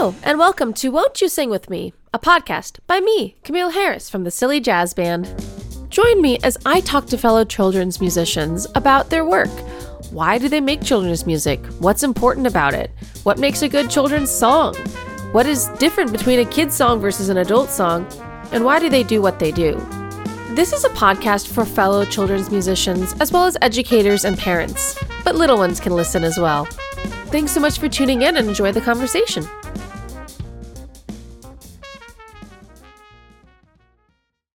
Hello, and welcome to Won't You Sing With Me, a podcast by me, Camille Harris from the Silly Jazz Band. Join me as I talk to fellow children's musicians about their work. Why do they make children's music? What's important about it? What makes a good children's song? What is different between a kid's song versus an adult song? And why do they do what they do? This is a podcast for fellow children's musicians, as well as educators and parents, but little ones can listen as well. Thanks so much for tuning in and enjoy the conversation.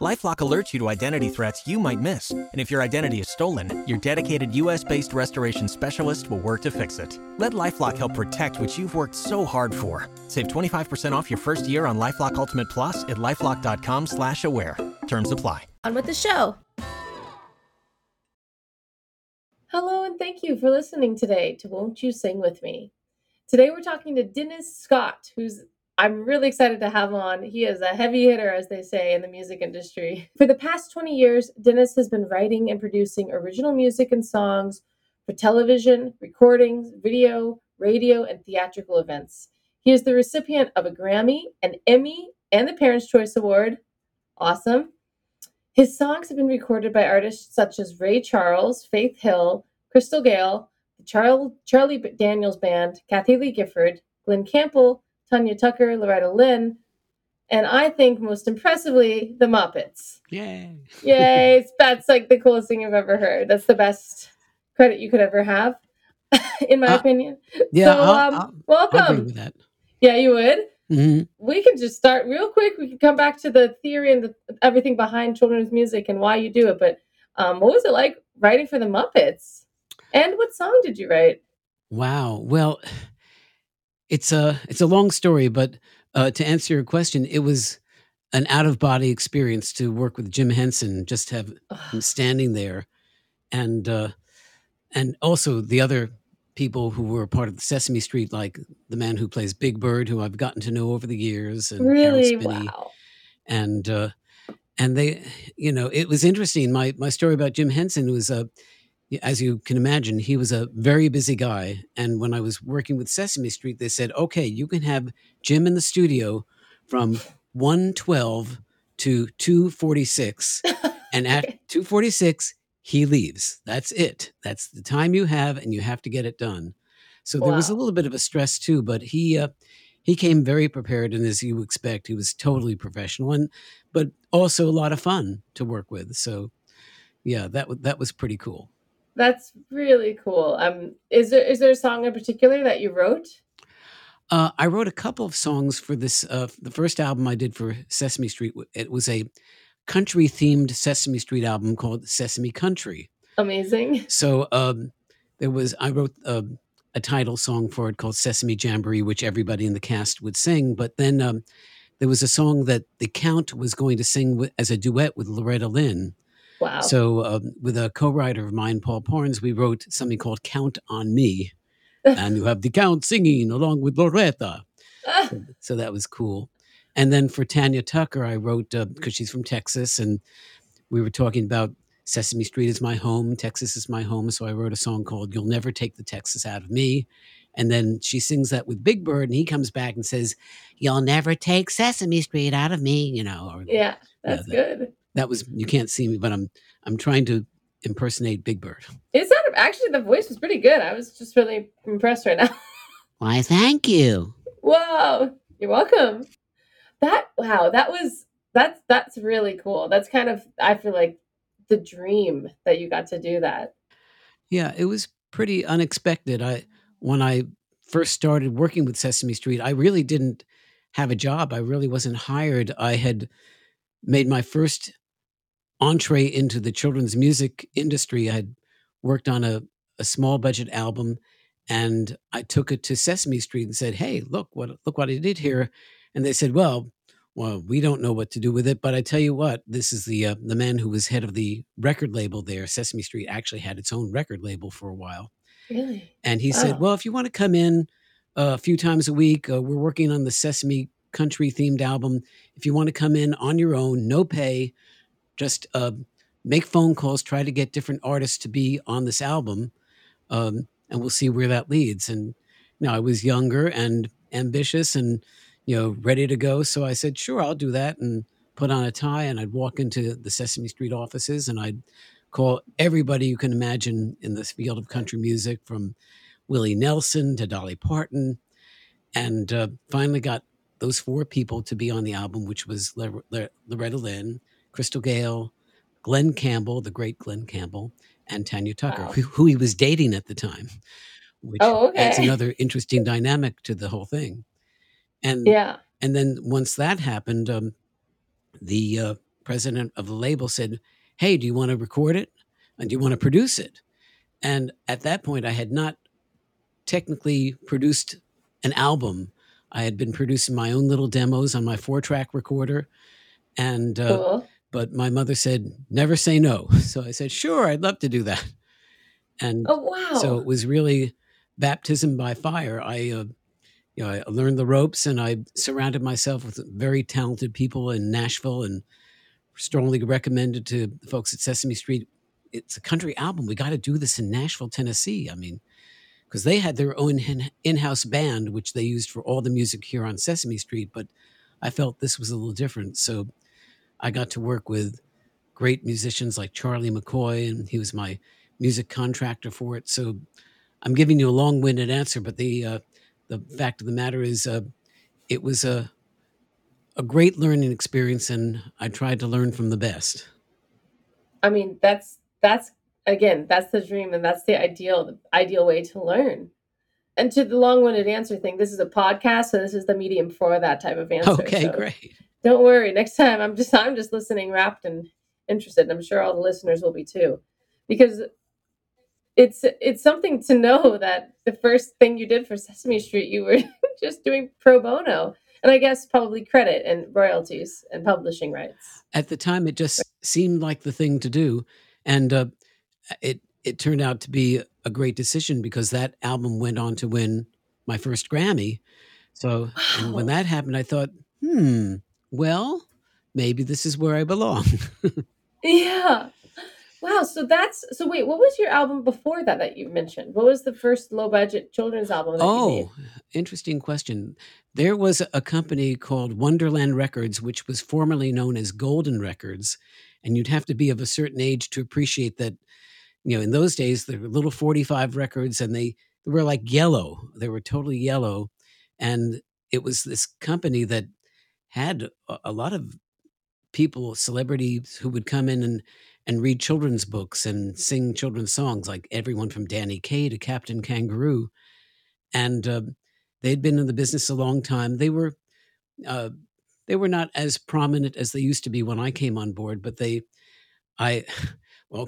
LifeLock alerts you to identity threats you might miss, and if your identity is stolen, your dedicated U.S.-based restoration specialist will work to fix it. Let LifeLock help protect what you've worked so hard for. Save 25% off your first year on LifeLock Ultimate Plus at LifeLock.com/aware. Terms apply. On with the show. Hello, and thank you for listening today to Won't You Sing With Me. Today we're talking to Dennis Scott, I'm really excited to have him on. He is a heavy hitter, as they say, in the music industry. For the past 20 years, Dennis has been writing and producing original music and songs for television, recordings, video, radio, and theatrical events. He is the recipient of a Grammy, an Emmy, and the Parents' Choice Award. Awesome. His songs have been recorded by artists such as Ray Charles, Faith Hill, Crystal Gayle, the Charlie Daniels Band, Kathy Lee Gifford, Glenn Campbell, Tanya Tucker, Loretta Lynn, and I think most impressively, the Muppets. Yay! Yay! That's like the coolest thing I've ever heard. That's the best credit you could ever have, in my opinion. Yeah, so, welcome. I'll agree with that. Yeah, you would? Mm-hmm. We can just start real quick. We can come back to the theory and everything behind children's music and why you do it. But what was it like writing for the Muppets? And what song did you write? Wow. Well... It's a long story, but to answer your question, it was an out-of-body experience to work with Jim Henson, just have him standing there. And also the other people who were part of Sesame Street, like the man who plays Big Bird, who I've gotten to know over the years, and really? Carol Spinney. Wow. And they, you know, it was interesting. My story about Jim Henson was, as you can imagine, he was a very busy guy. And when I was working with Sesame Street, they said, okay, you can have Jim in the studio from 1:12 to 2:46. And at 2:46, he leaves. That's it. That's the time you have, and you have to get it done. So there was a little bit of a stress too, but he came very prepared. And as you expect, he was totally professional, but also a lot of fun to work with. So yeah, that was pretty cool. That's really cool. Is there a song in particular that you wrote? I wrote a couple of songs for this. The first album I did for Sesame Street, it was a country-themed Sesame Street album called Sesame Country. Amazing. So I wrote a title song for it called Sesame Jamboree, which everybody in the cast would sing. But then there was a song that the Count was going to sing as a duet with Loretta Lynn. Wow. So with a co-writer of mine, Paul Pornes, we wrote something called Count on Me. And you have the Count singing along with Loretta. So that was cool. And then for Tanya Tucker, I wrote, because she's from Texas, and we were talking about Sesame Street is my home, Texas is my home. So I wrote a song called You'll Never Take the Texas Out of Me. And then she sings that with Big Bird, and he comes back and says, You'll never take Sesame Street out of me, you know. Or, yeah, that's good. That was, you can't see me, but I'm trying to impersonate Big Bird. It sounded, actually, the voice was pretty good. I was just really impressed right now. Why, thank you. Whoa, you're welcome. That's really cool. That's kind of, I feel like, the dream that you got to do that. Yeah, it was pretty unexpected. When I first started working with Sesame Street, I really didn't have a job. I really wasn't hired. I had made my first entree into the children's music industry. I had worked on a small budget album, and I took it to Sesame Street and said, hey, look what I did here. And they said, well, we don't know what to do with it, but I tell you what, this is the man who was head of the record label there. Sesame Street actually had its own record label for a while. Really? And he said, well, if you want to come in a few times a week, we're working on the Sesame country-themed album. If you want to come in on your own, no pay, just make phone calls, try to get different artists to be on this album, and we'll see where that leads. And you know, I was younger and ambitious and ready to go, so I said, sure, I'll do that, and put on a tie, and I'd walk into the Sesame Street offices, and I'd call everybody you can imagine in this field of country music, from Willie Nelson to Dolly Parton, and finally got those four people to be on the album, which was Loretta Lynn, Crystal Gayle, Glenn Campbell, the great Glenn Campbell, and Tanya Tucker, wow, who he was dating at the time, which adds another interesting dynamic to the whole thing. And and then once that happened, the president of the label said, hey, do you want to record it? And do you want to produce it? And at that point, I had not technically produced an album. I had been producing my own little demos on my 4-track recorder. And cool. But my mother said, never say no. So I said, sure, I'd love to do that. And so it was really baptism by fire. I learned the ropes, and I surrounded myself with very talented people in Nashville, and strongly recommended to the folks at Sesame Street, it's a country album. We got to do this in Nashville, Tennessee. I mean, because they had their own in-house band, which they used for all the music here on Sesame Street, but I felt this was a little different. So I got to work with great musicians like Charlie McCoy, and he was my music contractor for it. So I'm giving you a long-winded answer, but the fact of the matter is it was a great learning experience, and I tried to learn from the best. I mean, that's the dream, and that's the ideal way to learn. And to the long-winded answer thing, this is a podcast, so this is the medium for that type of answer. Okay, so great. Don't worry. Next time, I'm just listening, wrapped and interested, and I'm sure all the listeners will be too, because it's something to know that the first thing you did for Sesame Street, you were just doing pro bono. And I guess probably credit and royalties and publishing rights. At the time, it just seemed like the thing to do. And it turned out to be a great decision, because that album went on to win my first Grammy. So and when that happened, I thought, well, maybe this is where I belong. Yeah. Wow. So wait, what was your album before that you mentioned? What was the first low budget children's album that you made? Oh, interesting question. There was a company called Wonderland Records, which was formerly known as Golden Records. And you'd have to be of a certain age to appreciate that, in those days, there were little 45 records, and they were like yellow. They were totally yellow. And it was this company that had a lot of people, celebrities who would come in and read children's books and sing children's songs, like everyone from Danny Kaye to Captain Kangaroo. And they'd been in the business a long time. They were not as prominent as they used to be when I came on board, but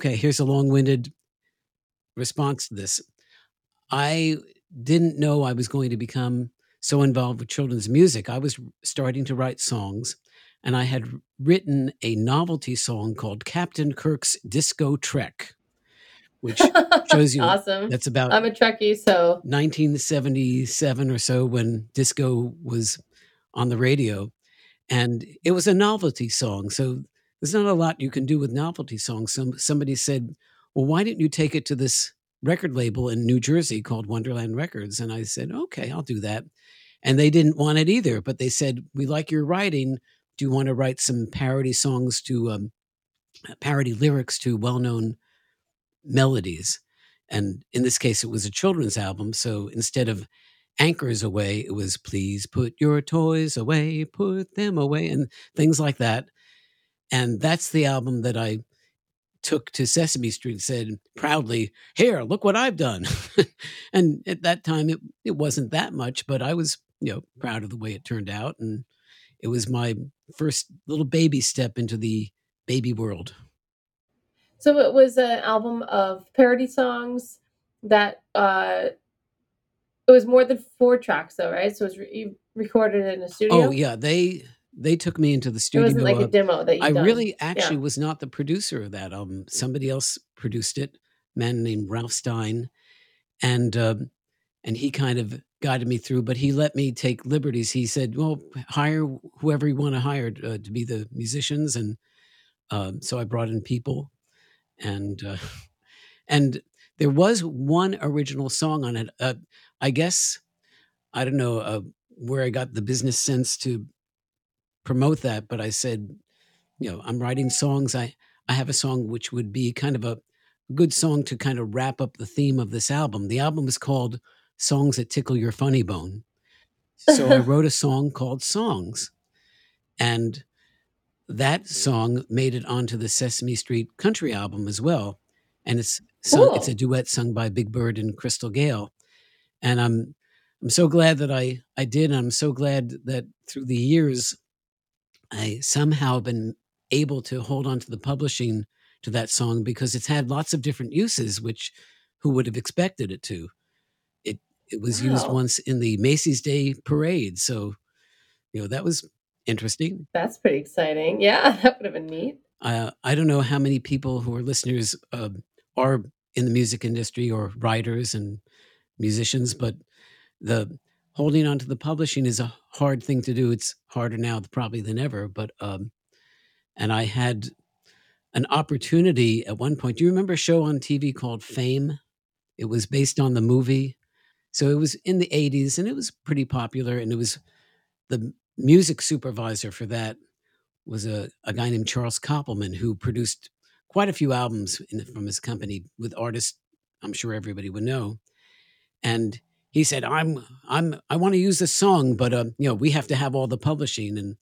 here's a long-winded response to this. I didn't know I was going to become so involved with children's music. I was starting to write songs, and I had written a novelty song called Captain Kirk's Disco Trek, which shows you awesome. That's about I'm a Trekkie, so 1977 or so, when disco was on the radio, and it was a novelty song. So there's not a lot you can do with novelty songs. Somebody said, "Well, why didn't you take it to this record label in New Jersey called Wonderland Records?" And I said, "Okay, I'll do that." And they didn't want it either, but they said, "We like your writing. Do you want to write some parody songs to parody lyrics to well-known melodies?" And in this case, it was a children's album. So instead of anchors away, it was please put your toys away, put them away, and things like that. And that's the album that I took to Sesame Street and said proudly, here, look what I've done. And at that time, it wasn't that much, but I was proud of the way it turned out. And it was my first little baby step into the baby world. So it was an album of parody songs that it was more than 4 tracks, though, right? So it was you recorded in a studio? Oh, yeah. They took me into the studio. It wasn't like a demo that you done. I really actually was not the producer of that album. Somebody else produced it, a man named Ralph Stein. And he kind of guided me through, but he let me take liberties. He said, well, hire whoever you want to hire to be the musicians. And so I brought in people. And there was one original song on it. I guess, I don't know where I got the business sense to promote that, but I said, you know, I'm writing songs. I have a song which would be kind of a good song to kind of wrap up the theme of this album. The album is called Songs That Tickle Your Funny Bone. So I wrote a song called Songs. And that song made it onto the Sesame Street country album as well. And it's a duet sung by Big Bird and Crystal Gayle. And I'm so glad that I did. I'm so glad that through the years, I somehow been able to hold on to the publishing to that song, because it's had lots of different uses, which who would have expected it to. It was used once in the Macy's Day Parade. So, you know, that was interesting. That's pretty exciting. Yeah, that would have been neat. I don't know how many people who are listeners are in the music industry or writers and musicians, but the holding on to the publishing is a hard thing to do. It's harder now probably than ever. But and I had an opportunity at one point. Do you remember a show on TV called Fame? It was based on the movie. So it was in the 80s, and it was pretty popular. And it was the music supervisor for that was a guy named Charles Koppelman, who produced quite a few albums from his company with artists I'm sure everybody would know. And he said, I want to use this song, but you know, we have to have all the publishing. And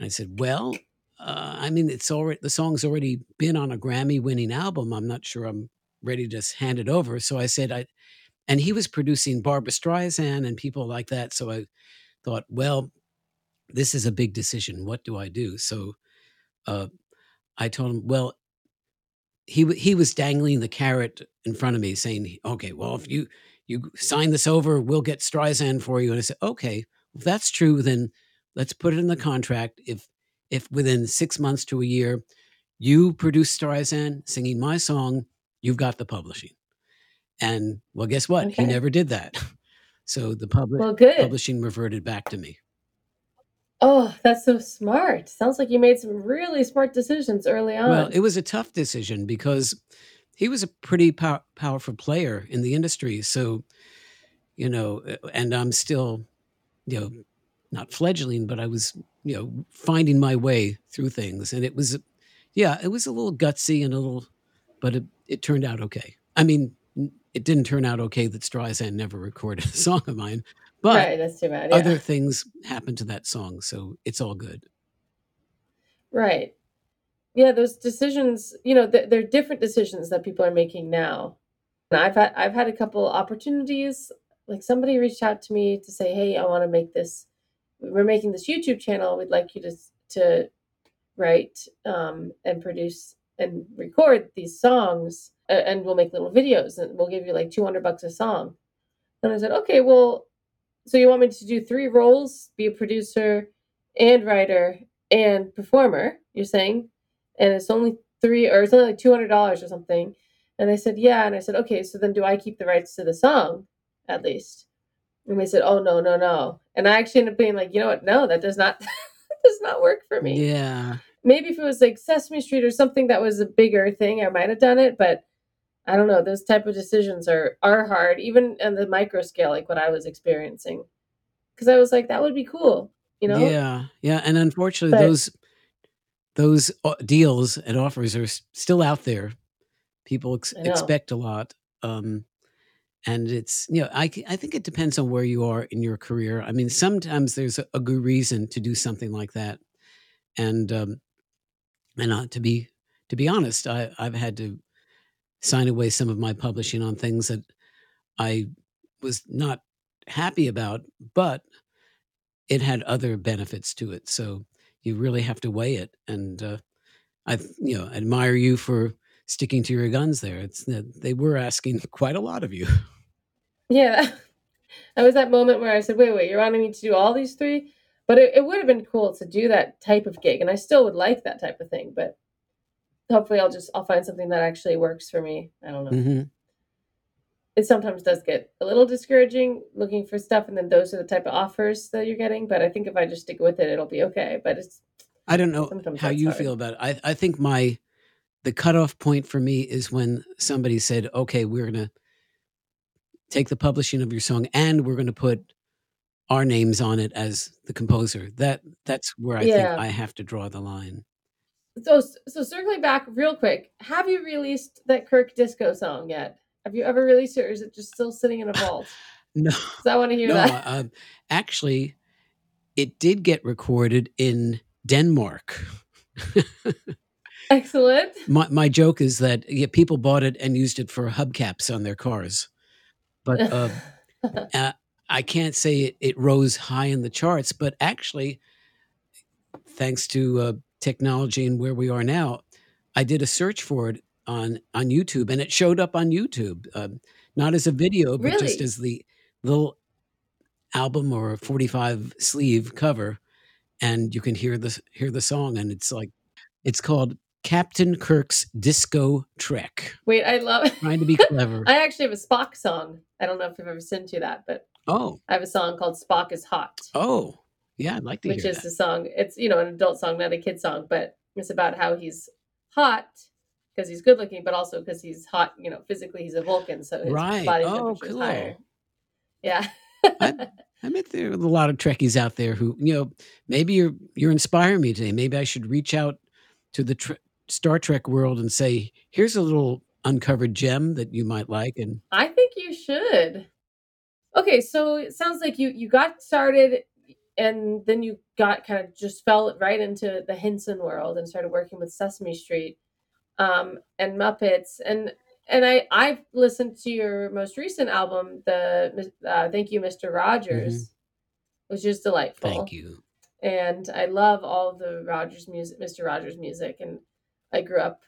I said, well, I mean, it's already, the song's already been on a Grammy-winning album. I'm not sure I'm ready to just hand it over. So I said, and he was producing Barbra Streisand and people like that. So I thought, well, this is a big decision. What do I do? So I told him, well, he was dangling the carrot in front of me saying, okay, well, if you sign this over, we'll get Streisand for you. And I said, okay, if that's true, then let's put it in the contract. If within 6 months to a year, you produce Streisand singing my song, you've got the publishing. And well, guess what? Okay. He never did that. So the publishing reverted back to me. Oh, that's so smart. Sounds like you made some really smart decisions early on. Well, it was a tough decision because he was a pretty powerful player in the industry. So, you know, and I'm still, you know, not fledgling, but I was, you know, finding my way through things. And it was a little gutsy and a little, but it turned out okay. I mean, it didn't turn out okay that Streisand never recorded a song of mine, but right, that's too bad, yeah. Other things happened to that song, so it's all good. Right. Yeah, those decisions, you know, they're different decisions that people are making now. And I've had a couple opportunities, like somebody reached out to me to say, hey, I want to make this, we're making this YouTube channel. We'd like you to write and produce and record these songs, and we'll make little videos and we'll give you like $200 a song. And I said, okay, well, so you want me to do 3 roles, be a producer and writer and performer, you're saying? And it's only 3, or it's only like $200 or something. And they said, yeah. And I said, okay, so then do I keep the rights to the song at least? And they said, oh, no. And I actually ended up being like, you know what? No, that does not work for me. Yeah. Maybe if it was like Sesame Street or something that was a bigger thing, I might've done it, but I don't know. Those type of decisions are hard, even on the micro scale, like what I was experiencing. Cause I was like, that would be cool, you know? Yeah. Yeah. And unfortunately those deals and offers are still out there. People expect a lot. And it's, you know, I think it depends on where you are in your career. I mean, sometimes there's a good reason to do something like that. And to be honest, I've had to sign away some of my publishing on things that I was not happy about, but it had other benefits to it. So you really have to weigh it. And I admire you for sticking to your guns there. They were asking quite a lot of you. Yeah. That was that moment where I said, wait, you're wanting me to do all these 3? But it would have been cool to do that type of gig. And I still would like that type of thing. But hopefully I'll find something that actually works for me. I don't know. Mm-hmm. it sometimes does get a little discouraging looking for stuff. And then those are the type of offers that you're getting. But I think if I just stick with it, it'll be okay. But it's, I don't know how you feel about it. I think the cutoff point for me is when somebody said, okay, we're going to take the publishing of your song and we're going to put our names on it as the composer. That's where I think I have to draw the line. So circling back real quick, have you released that Kirk Disco song yet? Have you ever released it, or is it just still sitting in a vault? No. Because I want to hear that. Actually, it did get recorded in Denmark. Excellent. My joke is that people bought it and used it for hubcaps on their cars. But I can't say it rose high in the charts, but actually, thanks to technology and where we are now, I did a search for it on YouTube, and it showed up on YouTube, not as a video, but just as the little album or a 45 sleeve cover, and you can hear the song, and it's called Captain Kirk's Disco Trek. Wait, I love it. Trying to be clever. I actually have a Spock song. I don't know if you've ever listened to that, but I have a song called Spock is Hot. Oh, yeah, I'd like to hear that. Which is the song. It's, an adult song, not a kid song, but it's about how he's hot because he's good looking, but also because he's hot, physically he's a Vulcan, so his body temperature is higher. Yeah. I bet there are a lot of Trekkies out there who, maybe you're inspiring me today. Maybe I should reach out to the Star Trek world and say, here's a little uncovered gem that you might like. And I think you should. Okay, so it sounds like you got started, and then you got kind of just fell right into the Henson world and started working with Sesame Street and Muppets. And I've listened to your most recent album, the Thank You, Mr. Rogers, which is delightful. Thank you. And I love all the Rogers music, Mr. Rogers music, and I grew up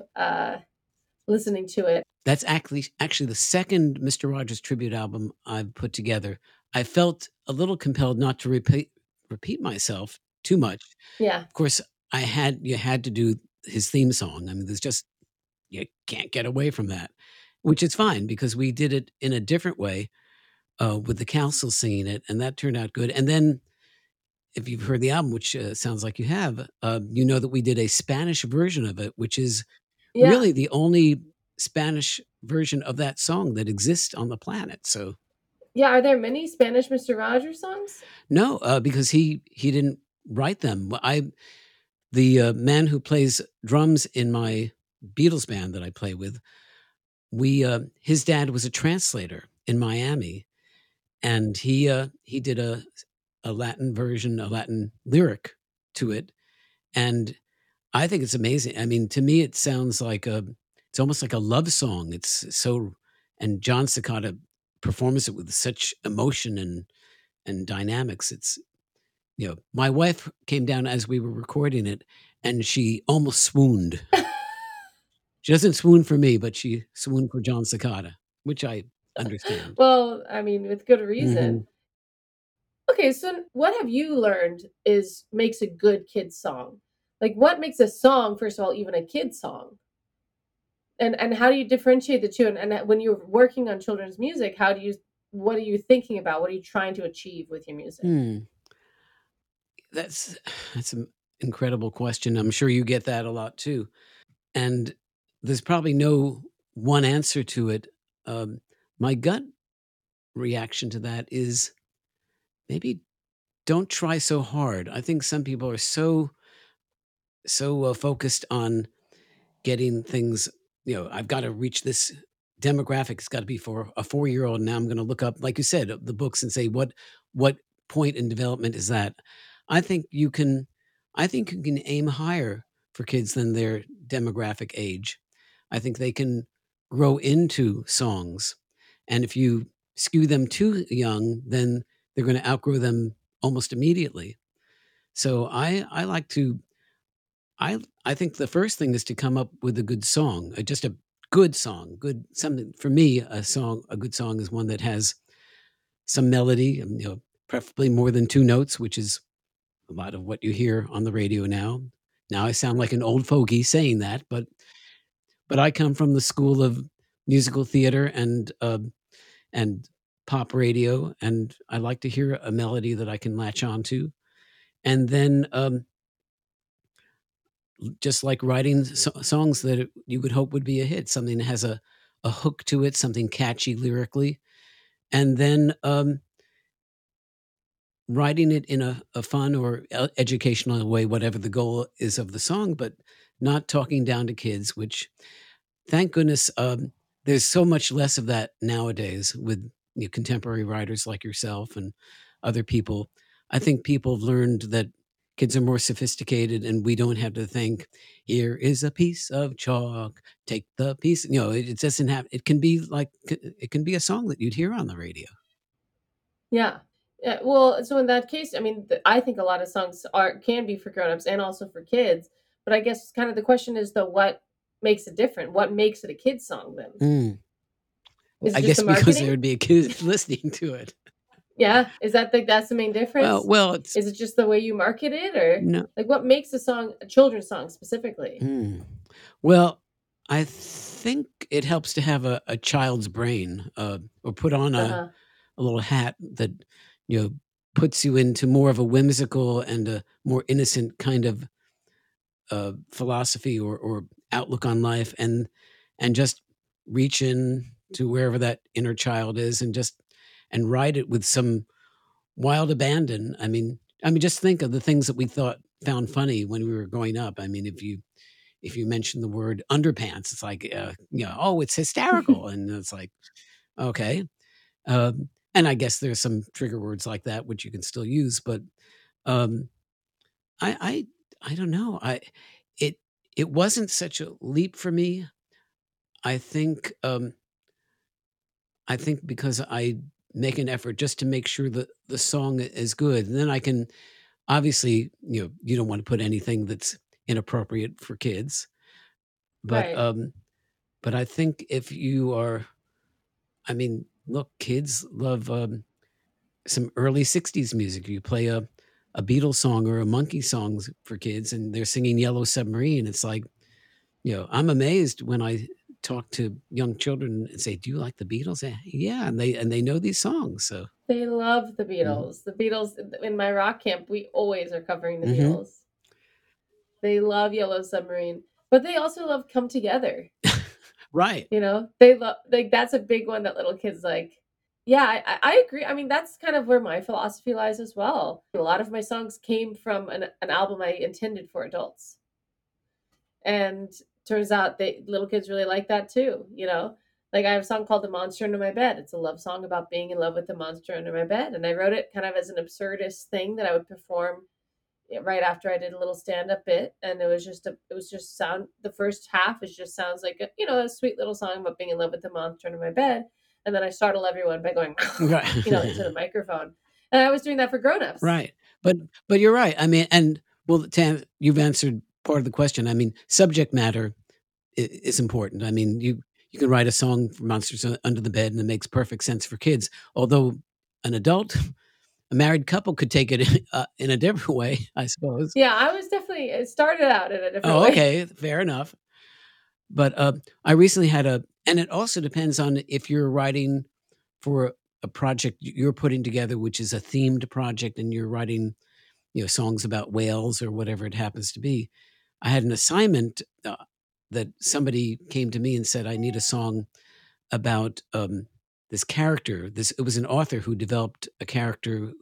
listening to it. That's actually the second Mr. Rogers tribute album I've put together. I felt a little compelled not to repeat myself too much. Yeah. Of course, you had to do his theme song. I mean, there's just, you can't get away from that, which is fine because we did it in a different way with the council singing it, and that turned out good. And then, if you've heard the album, which sounds like you have, that we did a Spanish version of it, which is really the only Spanish version of that song that exists on the planet. So, yeah, are there many Spanish Mr. Rogers songs? No, because he didn't write them. The man who plays drums in my Beatles band that I play with, his dad was a translator in Miami, and he did a Latin version, a Latin lyric to it. And I think it's amazing. I mean, to me, it sounds like it's almost like a love song. And Jon Secada performs it with such emotion and dynamics. It's, my wife came down as we were recording it and she almost swooned. She doesn't swoon for me, but she swooned for Jon Secada, which I understand. Well, I mean, with good reason. Mm-hmm. Okay, so what have you learned makes a good kid's song? Like, what makes a song, first of all, even a kid's song? And how do you differentiate the two? And when you're working on children's music, what are you thinking about? What are you trying to achieve with your music? That's an incredible question. I'm sure you get that a lot too. And there's probably no one answer to it. My gut reaction to that is, maybe don't try so hard. I think some people are so focused on getting things, I've got to reach this demographic. It's got to be for a 4-year-old. Now I'm going to look up, like you said, the books and say, what point in development is that? I think you can aim higher for kids than their demographic age. I think they can grow into songs. And if you skew them too young, then they're going to outgrow them almost immediately. So I think the first thing is to come up with a good song, just a good song, good something. For me, a good song is one that has some melody, preferably more than 2 notes, which is a lot of what you hear on the radio now. Now I sound like an old fogey saying that, but I come from the school of musical theater and and pop radio, and I like to hear a melody that I can latch onto. And then just like writing songs that you would hope would be a hit, something that has a hook to it, something catchy lyrically. And then writing it in a fun or educational way, whatever the goal is of the song, but not talking down to kids, which, thank goodness, there's so much less of that nowadays with contemporary writers like yourself and other people. I think people have learned that kids are more sophisticated, and we don't have to think, here is a piece of chalk, take the piece. It doesn't have, it can be a song that you'd hear on the radio. Yeah. Well, so in that case, I mean, I think a lot of songs can be for grownups and also for kids, but I guess kind of the question is though, what makes it different? What makes it a kid's song then? I guess because there would be a kid listening to it. Yeah, is that that's the main difference? Well, is it just the way you market it, or no? Like, what makes a song a children's song specifically? Well, I think it helps to have a child's brain, or put on a little hat that puts you into more of a whimsical and a more innocent kind of philosophy or outlook on life, and just reach in to wherever that inner child is, and write it with some wild abandon. I mean, just think of the things that we found funny when we were growing up. I mean, if you mention the word underpants, it's like, it's hysterical. And it's like, okay. And I guess there's some trigger words like that, which you can still use, but I don't know. It wasn't such a leap for me. I think because I make an effort just to make sure that the song is good. And then I can, obviously, you don't want to put anything that's inappropriate for kids. But right. But I think if you are, look, kids love some early 60s music. You play a Beatles song or a Monkey song for kids, and they're singing Yellow Submarine. It's like, I'm amazed when I talk to young children and say, do you like the Beatles? Yeah. And they know these songs. So they love the Beatles. Mm-hmm. The Beatles in my rock camp, we always are covering the mm-hmm. Beatles. They love Yellow Submarine, but they also love Come Together. Right. They love, like, that's a big one that little kids like. Yeah, I agree. That's kind of where my philosophy lies as well. A lot of my songs came from an album I intended for adults. And turns out little kids really like that too, Like I have a song called The Monster Under My Bed. It's a love song about being in love with the monster under my bed. And I wrote it kind of as an absurdist thing that I would perform right after I did a little stand-up bit. And it was just sound. The first half is just sounds like, a sweet little song about being in love with the monster under my bed. And then I startle everyone by going, into the microphone. And I was doing that for grownups. Right. But you're right. You've answered part of the question. Subject matter is important. You can write a song for Monsters Under the Bed and it makes perfect sense for kids. Although an adult, a married couple could take it in a different way, I suppose. Yeah, it started out in a different way. Okay, fair enough. But I recently had and it also depends on if you're writing for a project you're putting together, which is a themed project, and you're writing, songs about whales or whatever it happens to be. I had an assignment that somebody came to me and said, I need a song about this character. It was an author who developed a character,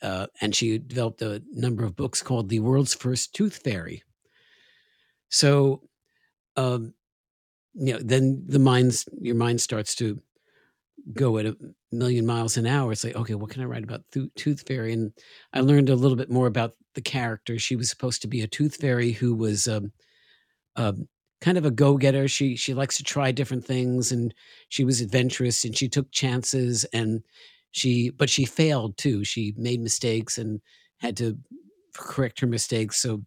and she developed a number of books called The World's First Tooth Fairy. So, then your mind starts to go at a million miles an hour. It's like, okay, what can I write about Tooth Fairy? And I learned a little bit more about the character. She was supposed to be a tooth fairy who was kind of a go-getter. She likes to try different things, and she was adventurous, and she took chances, and she failed too. She made mistakes and had to correct her mistakes. So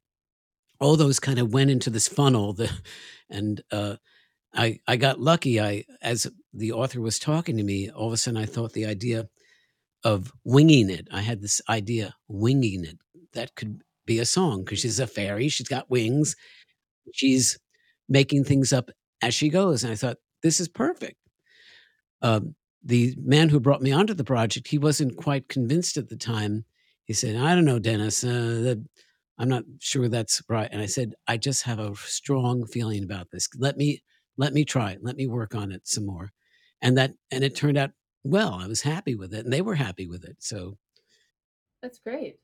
all those kind of went into this funnel, I got lucky. As the author was talking to me, all of a sudden I thought the idea of winging it. I had this idea, winging it. That could be a song because she's a fairy. She's got wings. She's making things up as she goes. And I thought, this is perfect. the man who brought me onto the project, he wasn't quite convinced at the time. He said, I don't know, Dennis, I'm not sure that's right. And I said, I just have a strong feeling about this. Let me try it. Let me work on it some more. And it turned out well. I was happy with it and they were happy with it. So that's great.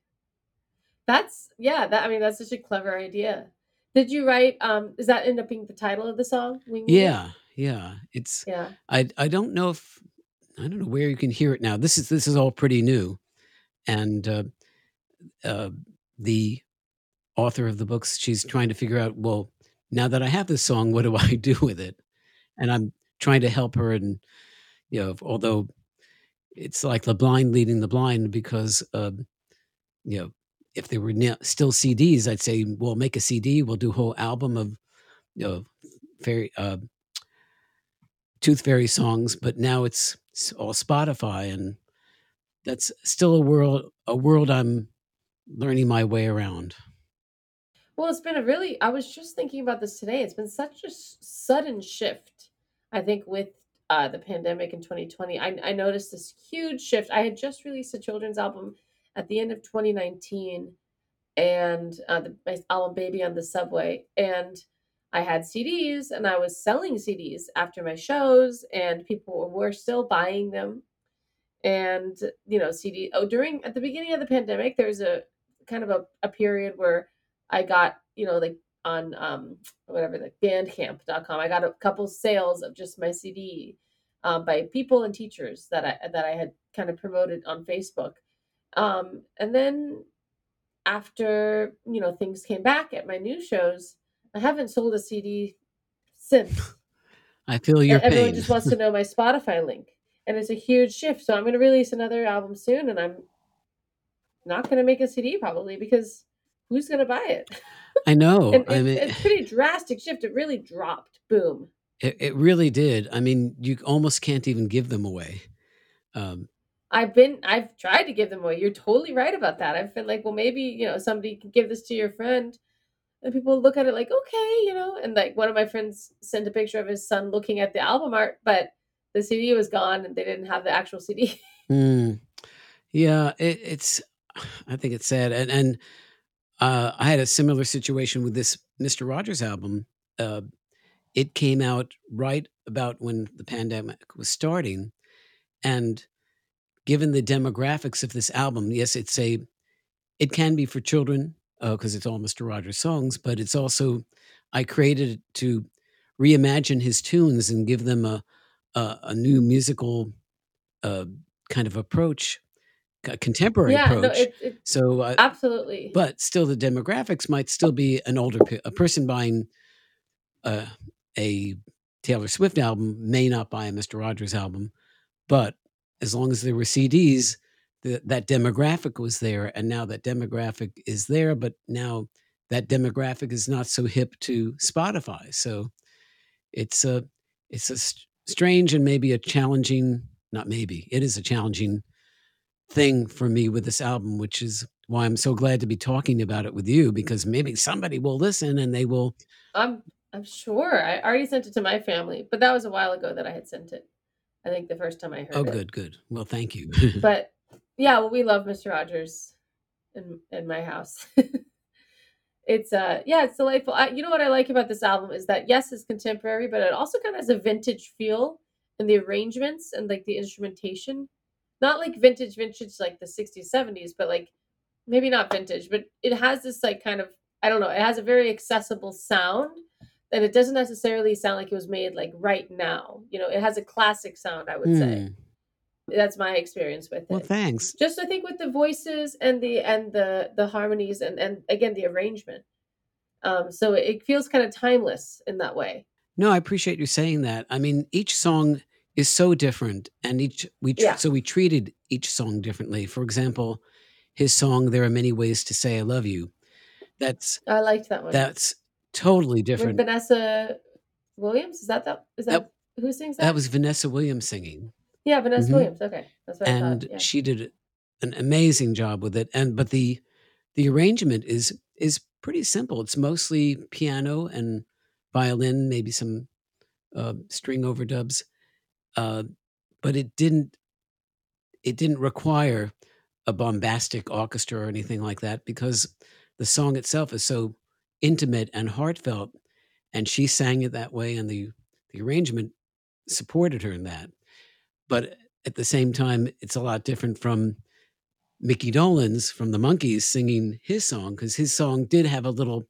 That's such a clever idea. Did you write, does that end up being the title of the song? Yeah. I don't know where you can hear it now. This is all pretty new. And the author of the books, she's trying to figure out, well, now that I have this song, what do I do with it? And I'm trying to help her. And, you know, although it's like the blind leading the blind because, you know, if there were still CDs, I'd say, well, make a CD. We'll do a whole album of, you know, Tooth Fairy songs, but now it's all Spotify, and that's still a world I'm learning my way around. Well, it's been I was just thinking about this today. It's been such a sudden shift, I think, with the pandemic in 2020. I noticed this huge shift. I had just released a children's album at the end of 2019, and my album Baby on the Subway, and I had CDs and I was selling CDs after my shows, and people were still buying them. And, you know, at the beginning of the pandemic, there was a kind of a period where I got, you know, like on bandcamp.com, I got a couple sales of just my CD by people and teachers that I had kind of promoted on Facebook. And then after, you know, things came back at my new shows, I haven't sold a CD since. I feel your pain. Everyone just wants to know my Spotify link. And it's a huge shift. So I'm going to release another album soon. And I'm not going to make a CD probably because who's going to buy it? I know. It's a pretty drastic shift. It really dropped. Boom. It really did. I mean, you almost can't even give them away. I've tried to give them away. You're totally right about that. I've been like, well, maybe, you know, somebody can give this to your friend. And people look at it like, okay, you know, and like one of my friends sent a picture of his son looking at the album art, but the CD was gone and they didn't have the actual CD. Yeah, I think it's sad. And I had a similar situation with this Mr. Rogers album. It came out right about when the pandemic was starting. And given the demographics of this album, yes, it can be for children, because it's all Mr. Rogers songs, but it's also, I created it to reimagine his tunes and give them a new musical kind of approach, a contemporary approach. No, so absolutely. But still the demographics might still be an older, a person buying a Taylor Swift album may not buy a Mr. Rogers album, but as long as there were CDs, that demographic was there, and now that demographic is there, but now that demographic is not so hip to Spotify. So it's a strange and maybe a challenging, not maybe, it is a challenging thing for me with this album, which is why I'm so glad to be talking about it with you, because maybe somebody will listen and they will. I'm sure. I already sent it to my family, but that was a while ago that I had sent it. I think the first time I heard it. Oh, good. Well, thank you. But yeah, well, we love Mr. Rogers in my house. It's delightful. You know what I like about this album is that, yes, it's contemporary, but it also kind of has a vintage feel in the arrangements and like the instrumentation. Not like vintage like the 60s, 70s, but like maybe not vintage, but it has this like kind of, I don't know, it has a very accessible sound, and it doesn't necessarily sound like it was made like right now. You know, it has a classic sound, I would say. That's my experience with it. Well, thanks. Just I think with the voices and the harmonies and again the arrangement. So it feels kind of timeless in that way. No, I appreciate you saying that. I mean, each song is so different, and so we treated each song differently. For example, his song "There Are Many Ways to Say I Love You." I liked that one. That's totally different. With Vanessa Williams, who sings that? That was Vanessa Williams singing. Yeah, Vanessa Williams. Okay, that's what I thought. Yeah. She did an amazing job with it. But the arrangement is pretty simple. It's mostly piano and violin, maybe some string overdubs. but it didn't require a bombastic orchestra or anything like that, because the song itself is so intimate and heartfelt, and she sang it that way, and the arrangement supported her in that. But at the same time, it's a lot different from Mickey Dolenz from the Monkees singing his song, because his song did have a little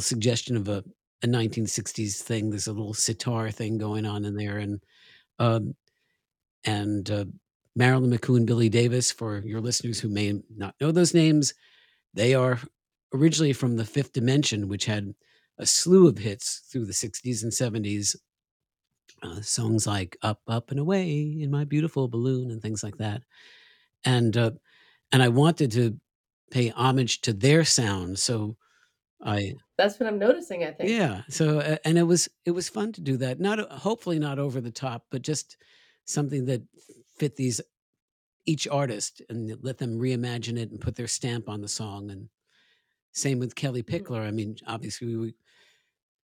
suggestion of a 1960s thing. There's a little sitar thing going on in there, and Marilyn McCoo and Billy Davis, for your listeners who may not know those names, they are originally from the Fifth Dimension, which had a slew of hits through the 60s and 70s. Songs like Up, Up, and Away in My Beautiful Balloon and things like that. And I wanted to pay homage to their sound. That's what I'm noticing, I think. Yeah. So, and it was fun to do that. Hopefully not over the top, but just something that fit each artist and let them reimagine it and put their stamp on the song. And same with Kelly Pickler. I mean, obviously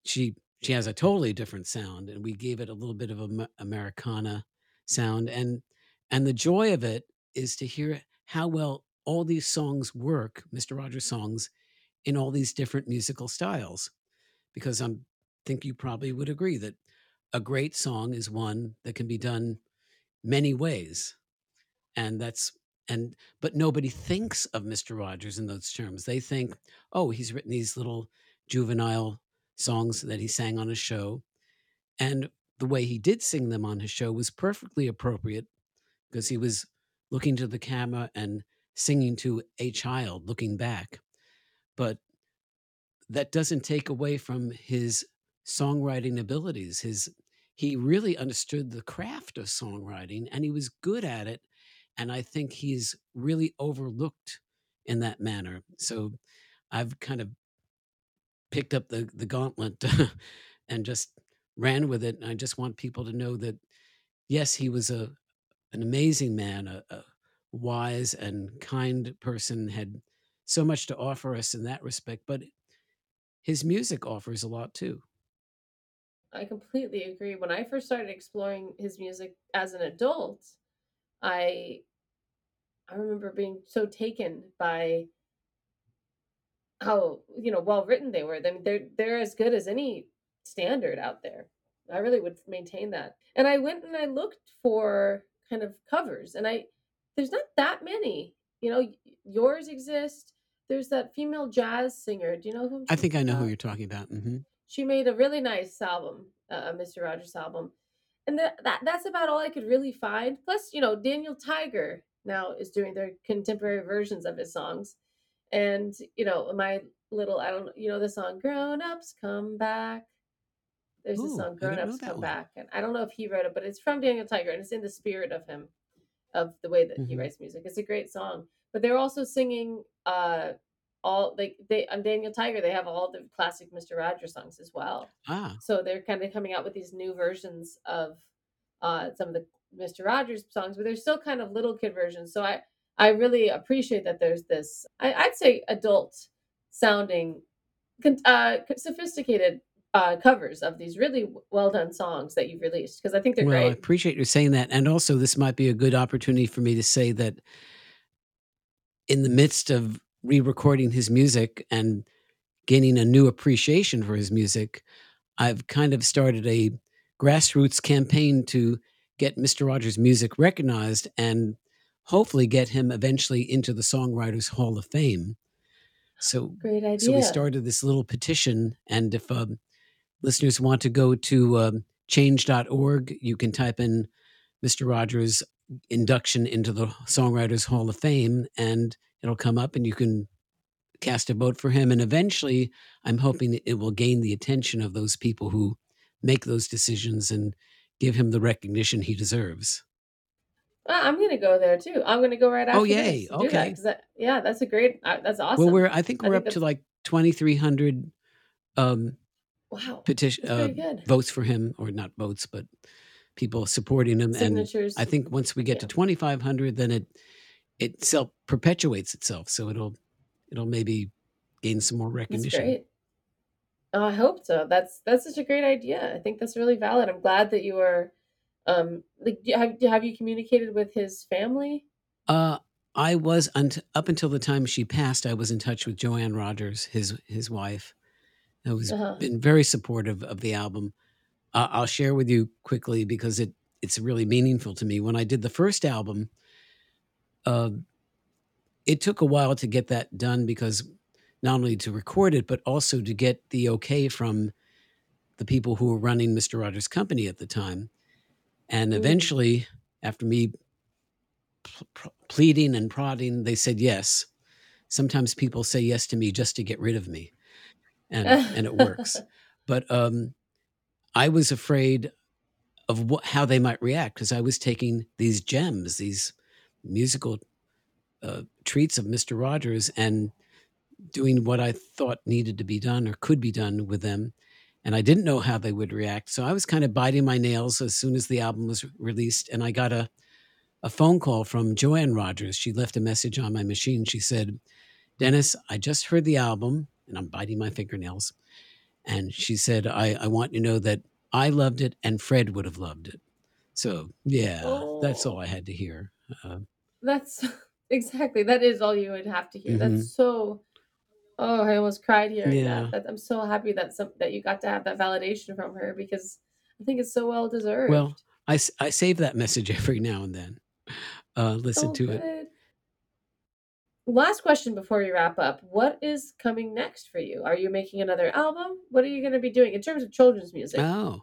she has a totally different sound, and we gave it a little bit of an Americana sound. And the joy of it is to hear how well all these songs work, Mr. Rogers songs, in all these different musical styles. Because I think you probably would agree that a great song is one that can be done many ways. But nobody thinks of Mr. Rogers in those terms. They think, oh, he's written these little juvenile songs that he sang on his show. And the way he did sing them on his show was perfectly appropriate, because he was looking to the camera and singing to a child looking back. But that doesn't take away from his songwriting abilities. He really understood the craft of songwriting, and he was good at it. And I think he's really overlooked in that manner. So I've kind of picked up the gauntlet and just ran with it. And I just want people to know that, yes, he was an amazing man, a wise and kind person, had so much to offer us in that respect, but his music offers a lot too. I completely agree. When I first started exploring his music as an adult, I remember being so taken by how, well written they were. I mean, they're as good as any standard out there. I really would maintain that. And I went and I looked for kind of covers, and there's not that many. Yours exist. There's that female jazz singer. Do you know who? I think I know who you're talking about. Mm-hmm. She made a really nice album, a Mr. Rogers album. And that's about all I could really find. Plus, Daniel Tiger now is doing their contemporary versions of his songs. And, the song Grown Ups Come Back. There's a song Grown Ups Come Back. And I don't know if he wrote it, but it's from Daniel Tiger, and it's in the spirit of him, of the way that he writes music. It's a great song. But they're also singing on Daniel Tiger, they have all the classic Mr. Rogers songs as well. Ah. So they're kind of coming out with these new versions of some of the Mr. Rogers songs, but they're still kind of little kid versions. So I really appreciate that there's this, I'd say adult sounding, sophisticated covers of these really well done songs that you've released, because I think they're great. I appreciate you saying that. And also, this might be a good opportunity for me to say that in the midst of re-recording his music and gaining a new appreciation for his music, I've kind of started a grassroots campaign to get Mr. Rogers' music recognized and hopefully get him eventually into the Songwriters Hall of Fame. So, great idea. So we started this little petition, and if listeners want to go to Change.org, you can type in Mr. Rogers' induction into the Songwriters Hall of Fame, and it'll come up, and you can cast a vote for him. And eventually, I'm hoping that it will gain the attention of those people who make those decisions and give him the recognition he deserves. Well, I'm going to go there too. I'm going to go right after. Oh, yay! This okay, that's a great. That's awesome. Well, I think we're up to like 2,300. Wow! Petition votes for him, or not votes, but people supporting him. Signatures. And I think once we get to 2,500, then it self-perpetuates itself, so it'll maybe gain some more recognition. That's great. Oh, I hope so. That's such a great idea. I think that's really valid. I'm glad that you were Like, have you communicated with his family? I was up until the time she passed. I was in touch with Joanne Rogers, his wife. I was been very supportive of the album. I'll share with you quickly because it's really meaningful to me. When I did the first album, it took a while to get that done because not only to record it, but also to get the okay from the people who were running Mr. Rogers' company at the time. And eventually, after me pleading and prodding, they said yes. Sometimes people say yes to me just to get rid of me, and it works. But I was afraid of how they might react because I was taking these gems, these musical treats of Mr. Rogers, and doing what I thought needed to be done or could be done with them. And I didn't know how they would react. So I was kind of biting my nails as soon as the album was released. And I got a phone call from Joanne Rogers. She left a message on my machine. She said, "Dennis, I just heard the album," and I'm biting my fingernails. And she said, I want you to know that I loved it and Fred would have loved it. So yeah, that's all I had to hear. That's exactly, that is all you would have to hear. Mm-hmm. That's so... Oh, I almost cried hearing that. I'm so happy that you got to have that validation from her because I think it's so well deserved. Well, I save that message every now and then. Listen to it. Last question before we wrap up. What is coming next for you? Are you making another album? What are you going to be doing in terms of children's music? I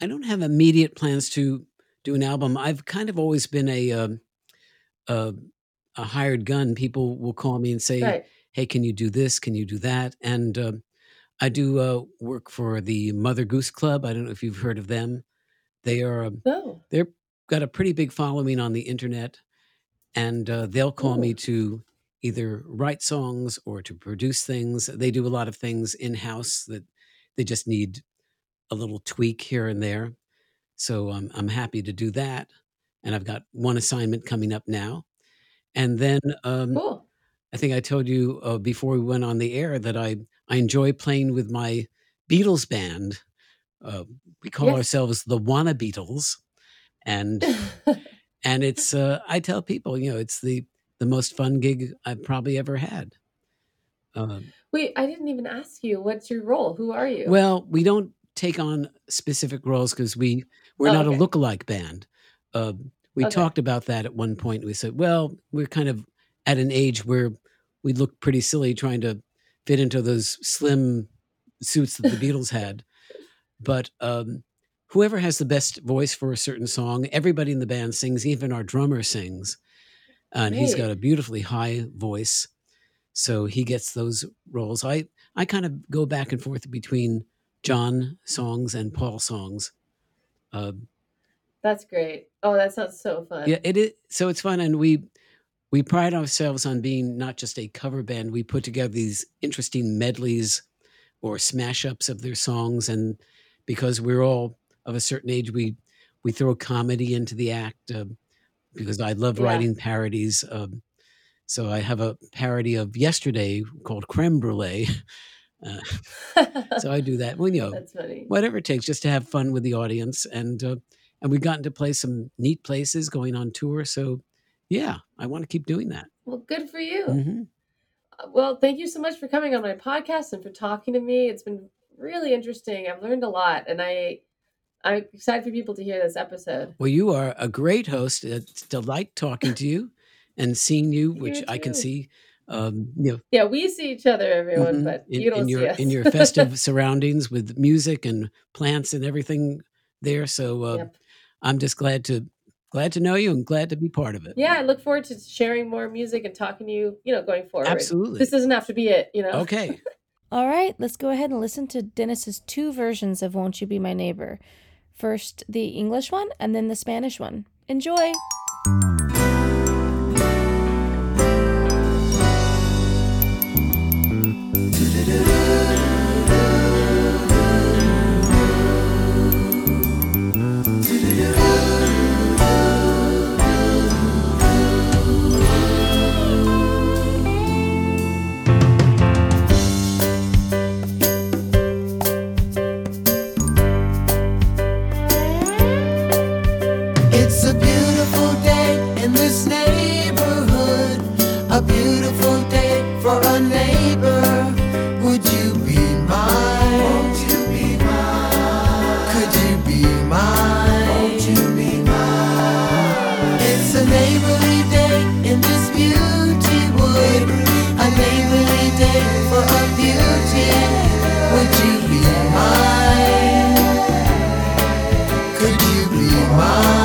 don't have immediate plans to do an album. I've kind of always been a hired gun. People will call me and say, "Hey, can you do this? Can you do that?" And I do work for the Mother Goose Club. I don't know if you've heard of them. They are they're got a pretty big following on the internet, and they'll call me to either write songs or to produce things. They do a lot of things in house that they just need a little tweak here and there. So I'm happy to do that, and I've got one assignment coming up now. And then I think I told you before we went on the air that I enjoy playing with my Beatles band. We call ourselves the Wannabeatles. And and it's I tell people, you know, it's the most fun gig I've probably ever had. Wait, I didn't even ask you. What's your role? Who are you? Well, we don't take on specific roles because we're not a lookalike band. We talked about that at one point. We said, well, we're kind of at an age where we look pretty silly trying to fit into those slim suits that the Beatles had. But whoever has the best voice for a certain song, everybody in the band sings, even our drummer sings. And he's got a beautifully high voice. So he gets those roles. I kind of go back and forth between John songs and Paul songs. That's great. Oh, that sounds so fun. Yeah, it is. So it's fun. And we pride ourselves on being not just a cover band. We put together these interesting medleys or smash-ups of their songs. And because we're all of a certain age, we throw comedy into the act because I love writing parodies. So I have a parody of Yesterday called Creme Brulee. So I do that. Well, you know, that's funny. Whatever it takes just to have fun with the audience. And we've gotten to play some neat places going on tour. So, yeah, I want to keep doing that. Well, good for you. Mm-hmm. Well, thank you so much for coming on my podcast and for talking to me. It's been really interesting. I've learned a lot. And I'm excited for people to hear this episode. Well, you are a great host. It's a delight talking to you and seeing you, which I can see. You know, yeah, we see each other, everyone, but you don't see us. In your festive surroundings with music and plants and everything there. So, I'm just glad to know you and glad to be part of it. Yeah, I look forward to sharing more music and talking to you, you know, going forward. Absolutely. This doesn't have to be it, you know. Okay. All right, let's go ahead and listen to Dennis's two versions of Won't You Be My Neighbor. First, the English one and then the Spanish one. Enjoy. beautiful day for a neighbor. Would you be mine? Won't you be mine? Could you be mine? Won't you be mine? It's a neighborly day in this beauty wood. A neighborly day for a beauty. Would you be mine? Could you be mine?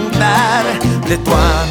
Pudiera contar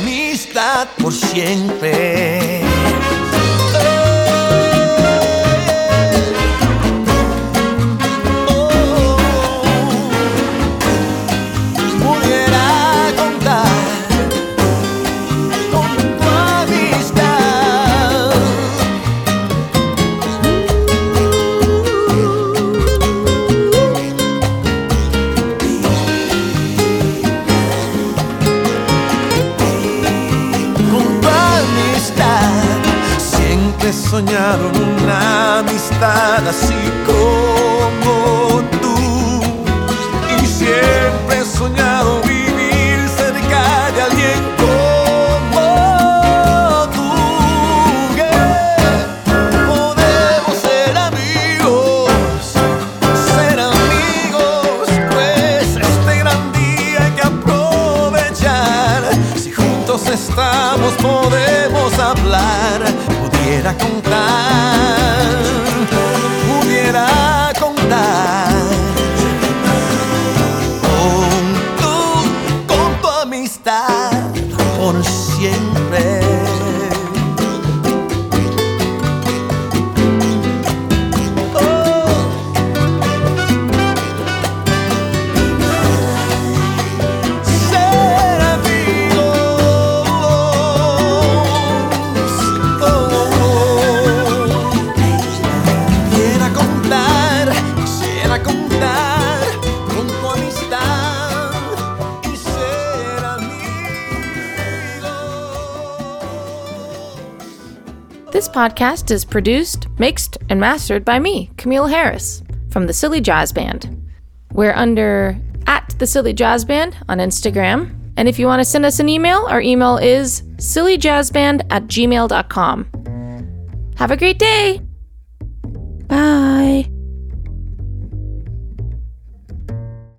This podcast is produced, mixed, and mastered by me, Camille Harris, from the Silly Jazz Band. We're under @the Silly Jazz Band on Instagram. And if you want to send us an email, our email is sillyjazzband@gmail.com. Have a great day. Bye.